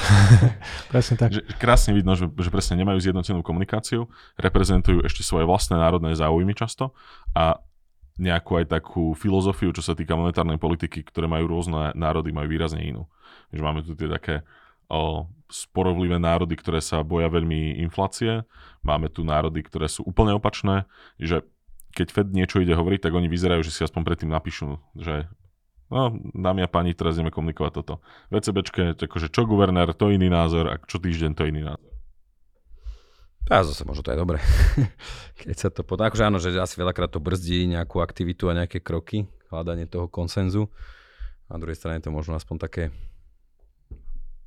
Presne tak. Že krásne vidno, že presne nemajú zjednotenú komunikáciu, reprezentujú ešte svoje vlastné národné záujmy často a nejakú aj takú filozofiu, čo sa týka monetárnej politiky, ktoré majú rôzne národy, majú výrazne inú. Že máme tu tie také sporovlivé národy, ktoré sa boja veľmi inflácie. Máme tu národy, ktoré sú úplne opačné, že keď Fed niečo ide hovoriť, tak oni vyzerajú, že si aspoň predtým napíšu, že no, dámy a páni, teraz ideme komunikovať toto. VCBčke, akože čo guvernér, to iný názor, a čo týždeň, to iný názor. A zase možno to je dobre. Keď sa to podá, akože áno, že asi veľakrát to brzdí nejakú aktivitu a nejaké kroky, hľadanie toho konsenzu. Na druhej strane to možno aspoň také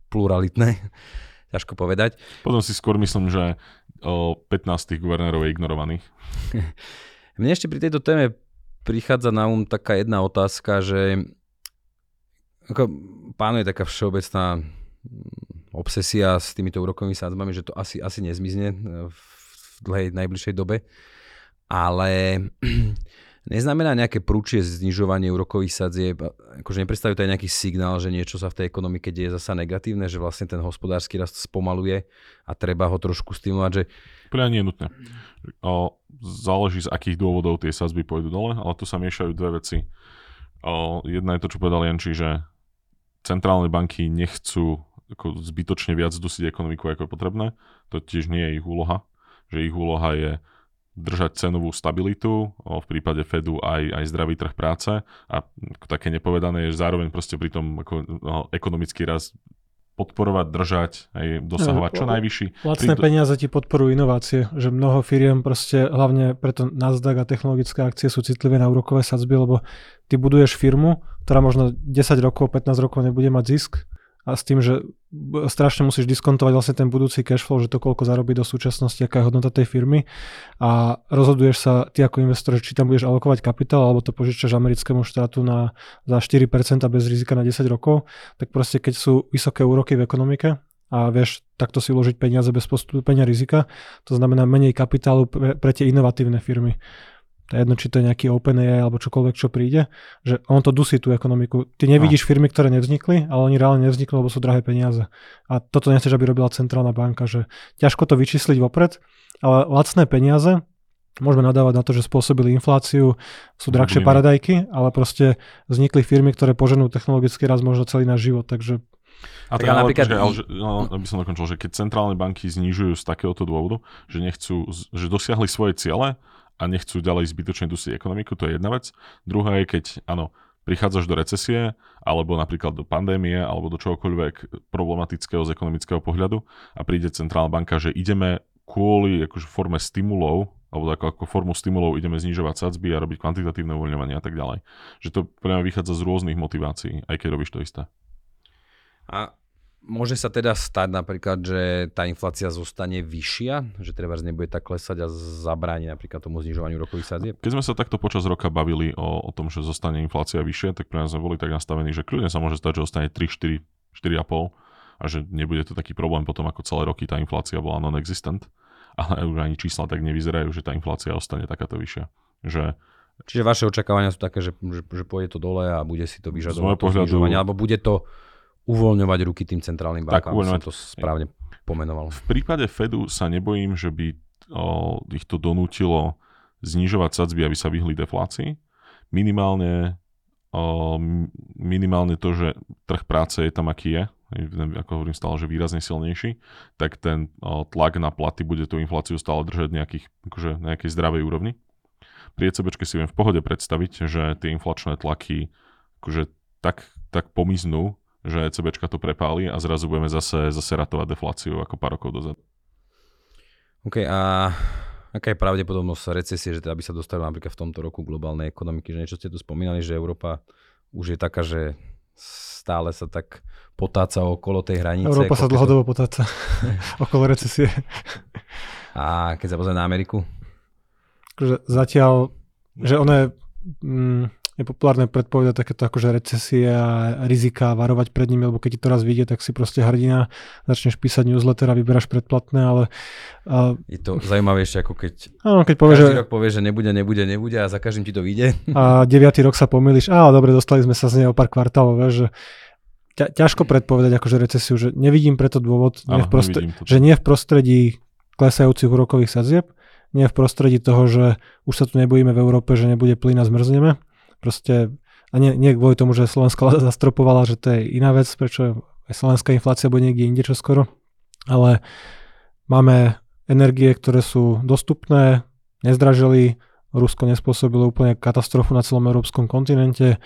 pluralitné, ťažko povedať. Potom si skôr myslím, že 15 guvernérov je ignorovaných. Mne ešte pri tejto téme prichádza na úm taká jedna otázka, že ako pánuje taká všeobecná obsesia s týmito úrokovými sadzbami, že to asi nezmizne v dlhej najbližšej dobe, ale neznamená nejaké prúčie znižovanie úrokových sadzieb, akože nepredstavujú to aj nejaký signál, že niečo sa v tej ekonomike deje zasa negatívne, že vlastne ten hospodársky rast spomaluje a treba ho trošku stimulovať, že... Podľa nie je nutné. Záleží, z akých dôvodov tie sadzby pôjdu dole, ale tu sa miešajú dve veci. Jedna je to, čo povedal Janči, že centrálne banky nechcú ako zbytočne viac dusiť ekonomiku, ako je potrebné. To tiež nie je ich úloha. Že ich úloha je držať cenovú stabilitu, v prípade Fedu aj zdravý trh práce, a také nepovedané je zároveň proste pri tom ekonomický rast podporovať, držať, aj dosahovať čo najvyšší. Lacné peniaze ti podporujú inovácie, že mnoho firiem proste, hlavne preto Nasdaq a technologické akcie sú citlivé na úrokové sadzby, lebo ty buduješ firmu, ktorá možno 10 rokov, 15 rokov nebude mať zisk, a s tým, že strašne musíš diskontovať vlastne ten budúci cashflow, že to koľko zarobí do súčasnosti, aká je hodnota tej firmy, a rozhoduješ sa ty ako investor, či tam budeš alokovať kapitál, alebo to požičaš americkému štátu za 4% bez rizika na 10 rokov, tak proste keď sú vysoké úroky v ekonomike a vieš takto si uložiť peniaze bez postúpenia rizika, to znamená menej kapitálu pre tie inovatívne firmy. To je jedno, či to je nejaký OpenAI alebo čokoľvek, čo príde, že on to dusí tú ekonomiku. Ty nevidíš firmy, ktoré nevznikli, ale oni reálne nevznikli, lebo sú drahé peniaze. A toto nechceš, aby robila centrálna banka, že ťažko to vyčísliť vopred, ale lacné peniaze môžeme nadávať na to, že spôsobili infláciu, sú drahšie paradajky, ale proste vznikli firmy, ktoré poženú technologicky raz možno celý náš život, takže... A tak napríklad, aby som dokončil, že keď centrálne banky znižujú z takéhoto dôvodu, že nechcú, že dosiahli svoje ciele a nechcú ďalej zbytočne dusiť ekonomiku, to je jedna vec. Druhá je, keď prichádzaš do recesie, alebo napríklad do pandémie, alebo do čohokoľvek problematického z ekonomického pohľadu a príde centrálna banka, že ideme kvôli forme stimulov, alebo ako formu stimulov ideme znižovať sadzby a robiť kvantitatívne uvoľňovanie a tak ďalej. Že to priamo vychádza z rôznych motivácií, aj keď robíš to isté. A môže sa teda stať napríklad, že tá inflácia zostane vyššia, že trebárs nebude tak klesať a zabráni napríklad tomu znižovaniu rokových sadzieb? Keď sme sa takto počas roka bavili o tom, že zostane inflácia vyššia, tak pre nás sme boli tak nastavení, že kľudne sa môže stať, že zostane 3, 4, 4,5 a že nebude to taký problém potom, ako celé roky tá inflácia bola non-existent, ale už ani čísla tak nevyzerajú, že tá inflácia ostane takáto vyššia. Čiže vaše očakávania sú také, že pôjde to dole a bude si to vyžadovať to znižovanie, alebo bude to uvoľňovať ruky tým centrálnym bankám, som to správne pomenoval. V prípade Fedu sa nebojím, že by ich to donútilo znižovať sadzby, aby sa vyhli deflácii. Minimálne to, že trh práce je tam, aký je, ako hovorím stále, že výrazne silnejší, tak ten tlak na platy bude tú infláciu stále držať na nejakej zdravej úrovni. Pri ECBčke si viem v pohode predstaviť, že tie inflačné tlaky tak pomiznú, že ECBčka to prepáli a zrazu budeme zase ratovať defláciu ako pár rokov dozadu. OK, a aká je pravdepodobnosť recesie, že teda by sa dostali napríklad v tomto roku globálnej ekonomiky, že niečo ste tu spomínali, že Európa už je taká, že stále sa tak potáca okolo tej hranice. Európa sa dlhodobo potáca okolo recesie. A keď sa pozrieme na Ameriku? Zatiaľ, že ono je populárne predpovedať takéto akože recesie a rizika, varovať pred nimi, lebo keď ti to raz vyjde, tak si proste hrdina, začneš písať newsletter a vyberáš predplatné, ale... Je to zaujímavejšie, ako keď... Áno, keď povieš, každý rok povieš, že nebude a za každým ti to vyjde. A 9. rok sa pomýliš, á, dobre, dostali sme sa z nej o pár kvartálov, že... Ťažko predpovedať akože recesiu, že nevidím preto dôvod, že nie v prostredí klesajúcich úrokových sadzieb, nie v prostredí toho, že už sa tu nebojíme v Európe, že nebude plyn a zmrzneme. Proste, a nie kvôli tomu, že Slovensko zastropovala, že to je iná vec, prečo aj slovenská inflácia bude niekde inde čoskoro, ale máme energie, ktoré sú dostupné, nezdražili, Rusko nespôsobilo úplne katastrofu na celom európskom kontinente,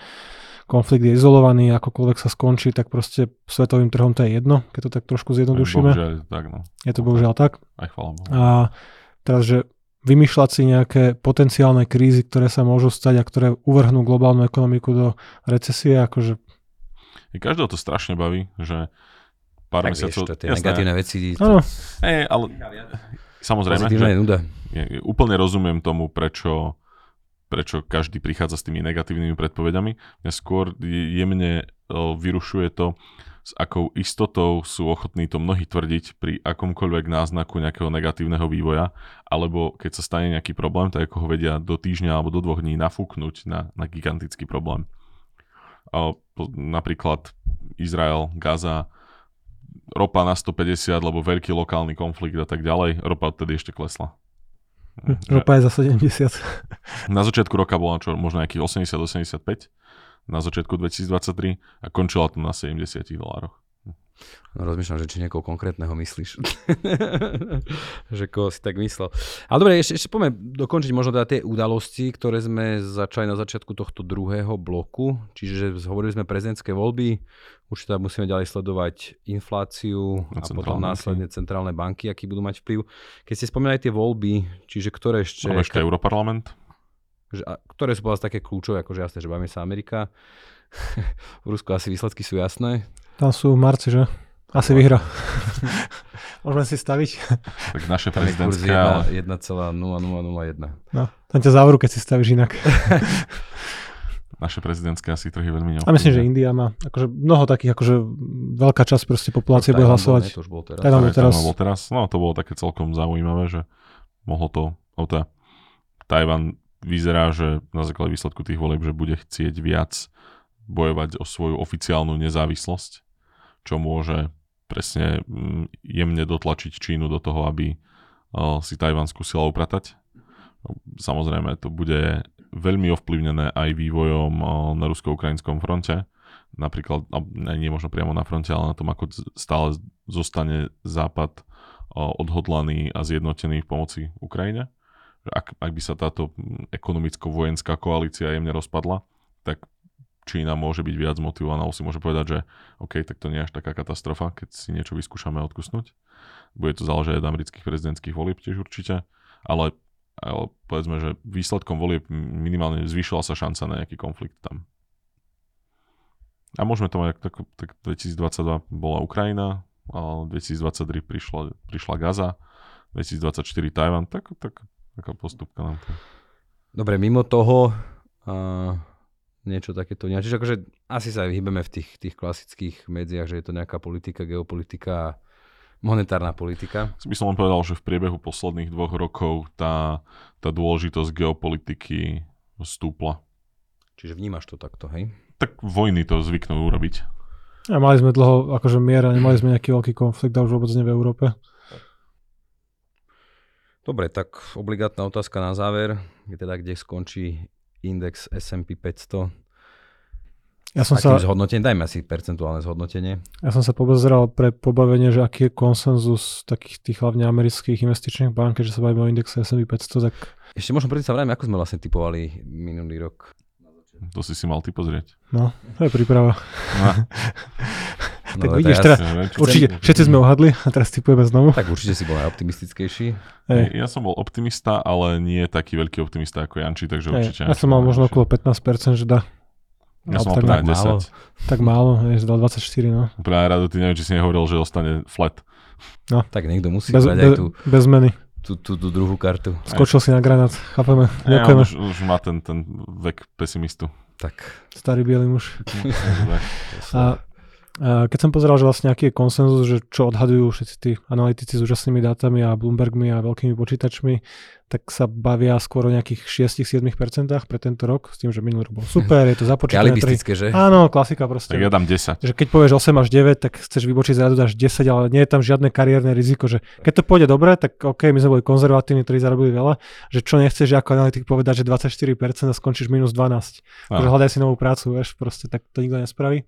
konflikt je izolovaný, akokoľvek sa skončí, tak proste svetovým trhom to je jedno, keď to tak trošku zjednodušíme. Bohužiaľ, tak, no. Je to bohužiaľ tak. Aj chvála Bohu. A teraz, že vymýšľať si nejaké potenciálne krízy, ktoré sa môžu stať a ktoré uvrhnú globálnu ekonomiku do recesie, akože... Každého to strašne baví, že pár mesiacov... Tak vieš, to tie negatívne veci... To... Ale samozrejme, že úplne rozumiem tomu, prečo každý prichádza s tými negatívnymi predpovedami. Mňa skôr jemne vyrušuje to, s akou istotou sú ochotní to mnohí tvrdiť pri akomkoľvek náznaku nejakého negatívneho vývoja, alebo keď sa stane nejaký problém, tak ako ho vedia do týždňa alebo do 2 dní nafúknuť na gigantický problém. Napríklad Izrael, Gaza, ropa na 150, lebo veľký lokálny konflikt a tak ďalej. Ropa odtedy ešte klesla. Ropa je za 70. Na začiatku roka bola možno nejakých 80-85, na začiatku 2023 a končila to na $70. No, rozmýšľam, že či niekoho konkrétneho myslíš. Že koho si tak myslel. Ale dobre, ešte poďme dokončiť možno teda tie udalosti, ktoré sme začali na začiatku tohto druhého bloku. Čiže hovorili sme prezidentské voľby, už teda musíme ďalej sledovať infláciu a potom následne centrálne banky, aký budú mať vplyv. Keď ste spomínali tie voľby, čiže ktoré ešte... Máme ešte Europarlament. Ktoré sú podľa také kľúčové, akože jasné, že bavíme sa Amerika. V Rusku asi výsledky sú jasné. Tam sú v marci, že? Asi vyhra. Môžeme si staviť. Tak naše prezidentské... 1,0001. No, tam ťa závoru, keď si stavíš inak. Naše prezidentské asi trhy veľmi neopríde. A myslím, že India má akože mnoho takých, akože veľká časť proste populácie bude hlasovať. To už bolo teraz. Tajvan bol teraz. No, to bolo také celkom zaujímavé, že mohlo to... Tajvan vyzerá, že na základe výsledku tých volieb, že bude chcieť viac bojovať o svoju oficiálnu nezávislosť, čo môže presne jemne dotlačiť Čínu do toho, aby si Tajvan skúsila upratať. Samozrejme, to bude veľmi ovplyvnené aj vývojom na rusko-ukrajinskom fronte. Napríklad, nie možno priamo na fronte, ale na tom, ako stále zostane Západ odhodlaný a zjednotený v pomoci Ukrajine. Ak by sa táto ekonomicko-vojenská koalícia jemne rozpadla, tak Čína môže byť viac motivovaná, alebo si môže povedať, že OK, tak to nie je až taká katastrofa, keď si niečo vyskúšame odkusnúť. Bude to záležať od amerických prezidentských volieb tiež určite, ale povedzme, že výsledkom volieb minimálne zvýšila sa šanca na nejaký konflikt tam. A môžeme to mať, tak 2022 bola Ukrajina, 2023 prišla Gaza, 2024 Tajvan, tak taká postupka nám to. Dobre, mimo toho... Niečo takéto. Čiže akože asi sa aj hýbeme v tých klasických médiách, že je to nejaká politika, geopolitika, monetárna politika. By som len povedal, že v priebehu posledných 2 rokov tá dôležitosť geopolitiky stúpla. Čiže vnímaš to takto, hej? Tak vojny to zvyknú urobiť. A mali sme dlho akože mier a nemali sme nejaký veľký konflikt a už vôbec nie v Európe. Dobre, tak obligátna otázka na záver, kde skončí index S&P 500. Dajme asi percentuálne zhodnotenie. Ja som sa pozeral pre pobavenie, že aký je konsenzus takých tých hlavne amerických investičných bank, že sa bavíme o indexe S&P 500, tak... Ešte možno predtým sa vrajme, ako sme vlastne typovali minulý rok. To si mal ty pozrieť. No, to je príprava. Tak vidíš, teraz určite všetci sme uhadli a teraz typujeme znovu. Tak určite si bol aj optimistickejší. Ja som bol optimista, ale nie taký veľký optimista ako Janči, takže určite... Ja som mal možno okolo 15%, že dá. Ja som mal tak málo, 10. Tak málo, je zdal 24, no. Práve Rado, ty neviem, či si nehovoril, že ostane flat. No. Tak niekto musí brať aj tú... Bez zmeny. Tú druhú kartu. Skočil aj si na granát, chápeme. Ďakujeme. Ja, už má ten vek pesimistu. Tak. Starý bielý muž. A keď som pozeral, že vlastne aký je konsenzus, že čo odhadujú všetci tí analytici s úžasnými dátami a Bloombergmi a veľkými počítačmi, tak sa bavia skôr o nejakých 6-7% pre tento rok, s tým, že minulý rok bol super, je to započítané. Alibistické, že? Áno, klasika proste. Tak ja dám 10. Že keď povieš 8 až 9, tak chceš vybočiť z radu, dáš 10, ale nie je tam žiadne kariérne riziko, že keď to pôjde dobre, tak OK, my sme boli konzervatívni, ktorí zarobili veľa, že čo nechceš ako analytik povedať, že 24% a skončíš minus 12. Takže hľadaj si novú prácu, vieš, proste tak to nikto nespraví.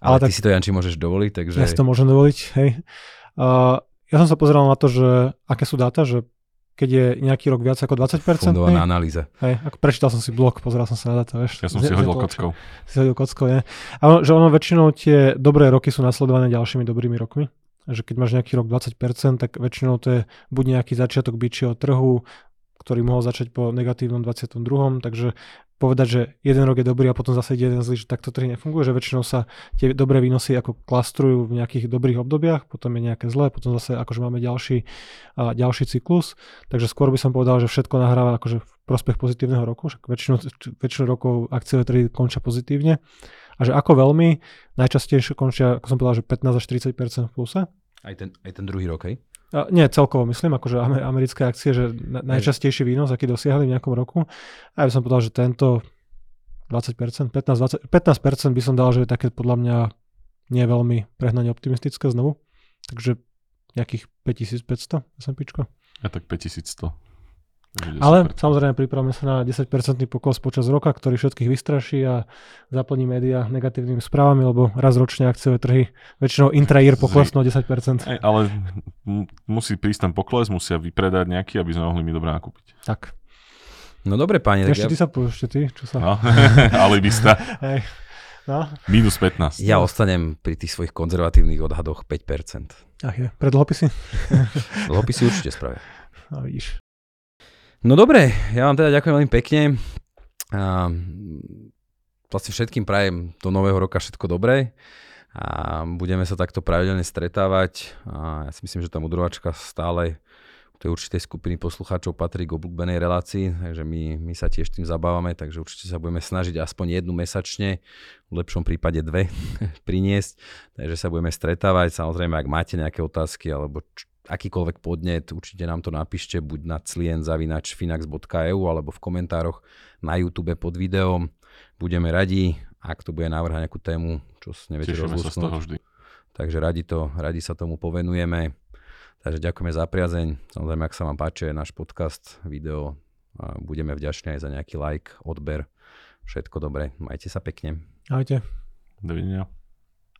Ale ty tak, si to, Janči, môžeš dovoliť, takže... Ja si to môžem dovoliť, hej. Ja som sa pozeral na to, že aké sú dáta, že keď je nejaký rok viac ako 20%. Fundovaná analýza. Hej, ako prečítal som si blog, pozeral som sa na dáta, vieš. Ja som si hodil kockou. Si hodil kockou, nie. A že ono väčšinou tie dobré roky sú nasledované ďalšími dobrými rokmi. Že keď máš nejaký rok 20%, tak väčšinou to je buď nejaký začiatok bičieho trhu, ktorý mohol začať po negatívnom 22. Takže povedať, že jeden rok je dobrý a potom zase jeden zlý, že takto trhy nefungujú, že väčšinou sa tie dobré výnosy ako klastrujú v nejakých dobrých obdobiach, potom je nejaké zlé, potom zase akože máme ďalší cyklus. Takže skôr by som povedal, že všetko nahráva akože v prospech pozitívneho roku, však väčšinu rokov akciové trhy končia pozitívne. A že ako veľmi, najčastejšie končia, ako som povedal, že 15 až 30% v pluse. Aj ten druhý rok, hej? Nie, celkovo myslím, akože americké akcie, že najčastejší výnos, aký dosiahli v nejakom roku. A ja by som povedal, že tento 20%, 15% by som dal, že je také podľa mňa nie veľmi prehnane optimistické znovu. Takže nejakých 5500 S&Pčko. Ja tak 5100. Ale samozrejme pripravme sa na 10% pokles počas roka, ktorý všetkých vystraší a zaplní médiá negatívnymi správami, lebo raz ročne akciové trhy väčšinou intra-year poklesnú 10%. Ale musí prísť ten pokles, musia vypredať nejaký, aby sme mohli my dobré nakúpiť. Tak. No dobre, páni. Ešte ty sa ešte ty, čo sa... No, alibista. Hej. No. Minus 15. Ja ostanem pri tých svojich konzervatívnych odhadoch 5%. Ach je, pre dlhopisy? Dlhopisy určite spravia. No vidíš. No dobre, ja vám teda ďakujem veľmi pekne. A vlastne všetkým prajem do nového roka všetko dobré. A budeme sa takto pravidelne stretávať. A ja si myslím, že tá Mudrovačka stále tej určitej skupiny poslucháčov patrí k obľúbenej relácii, takže my sa tiež tým zabávame, takže určite sa budeme snažiť aspoň jednu mesačne, v lepšom prípade dve priniesť. Takže sa budeme stretávať. Samozrejme, ak máte nejaké otázky alebo akýkoľvek podnet, určite nám to napíšte buď na client@finax.eu alebo v komentároch na YouTube pod videom. Budeme radi, ak to bude návrh nejakú tému, čo neviete rozlúsknuť. Takže radi sa tomu povenujeme. Takže ďakujeme za priazeň. Samozrejme, ak sa vám páči náš podcast, video, budeme vďační aj za nejaký like, odber. Všetko dobre. Majte sa pekne. Ahojte. Dovidenia.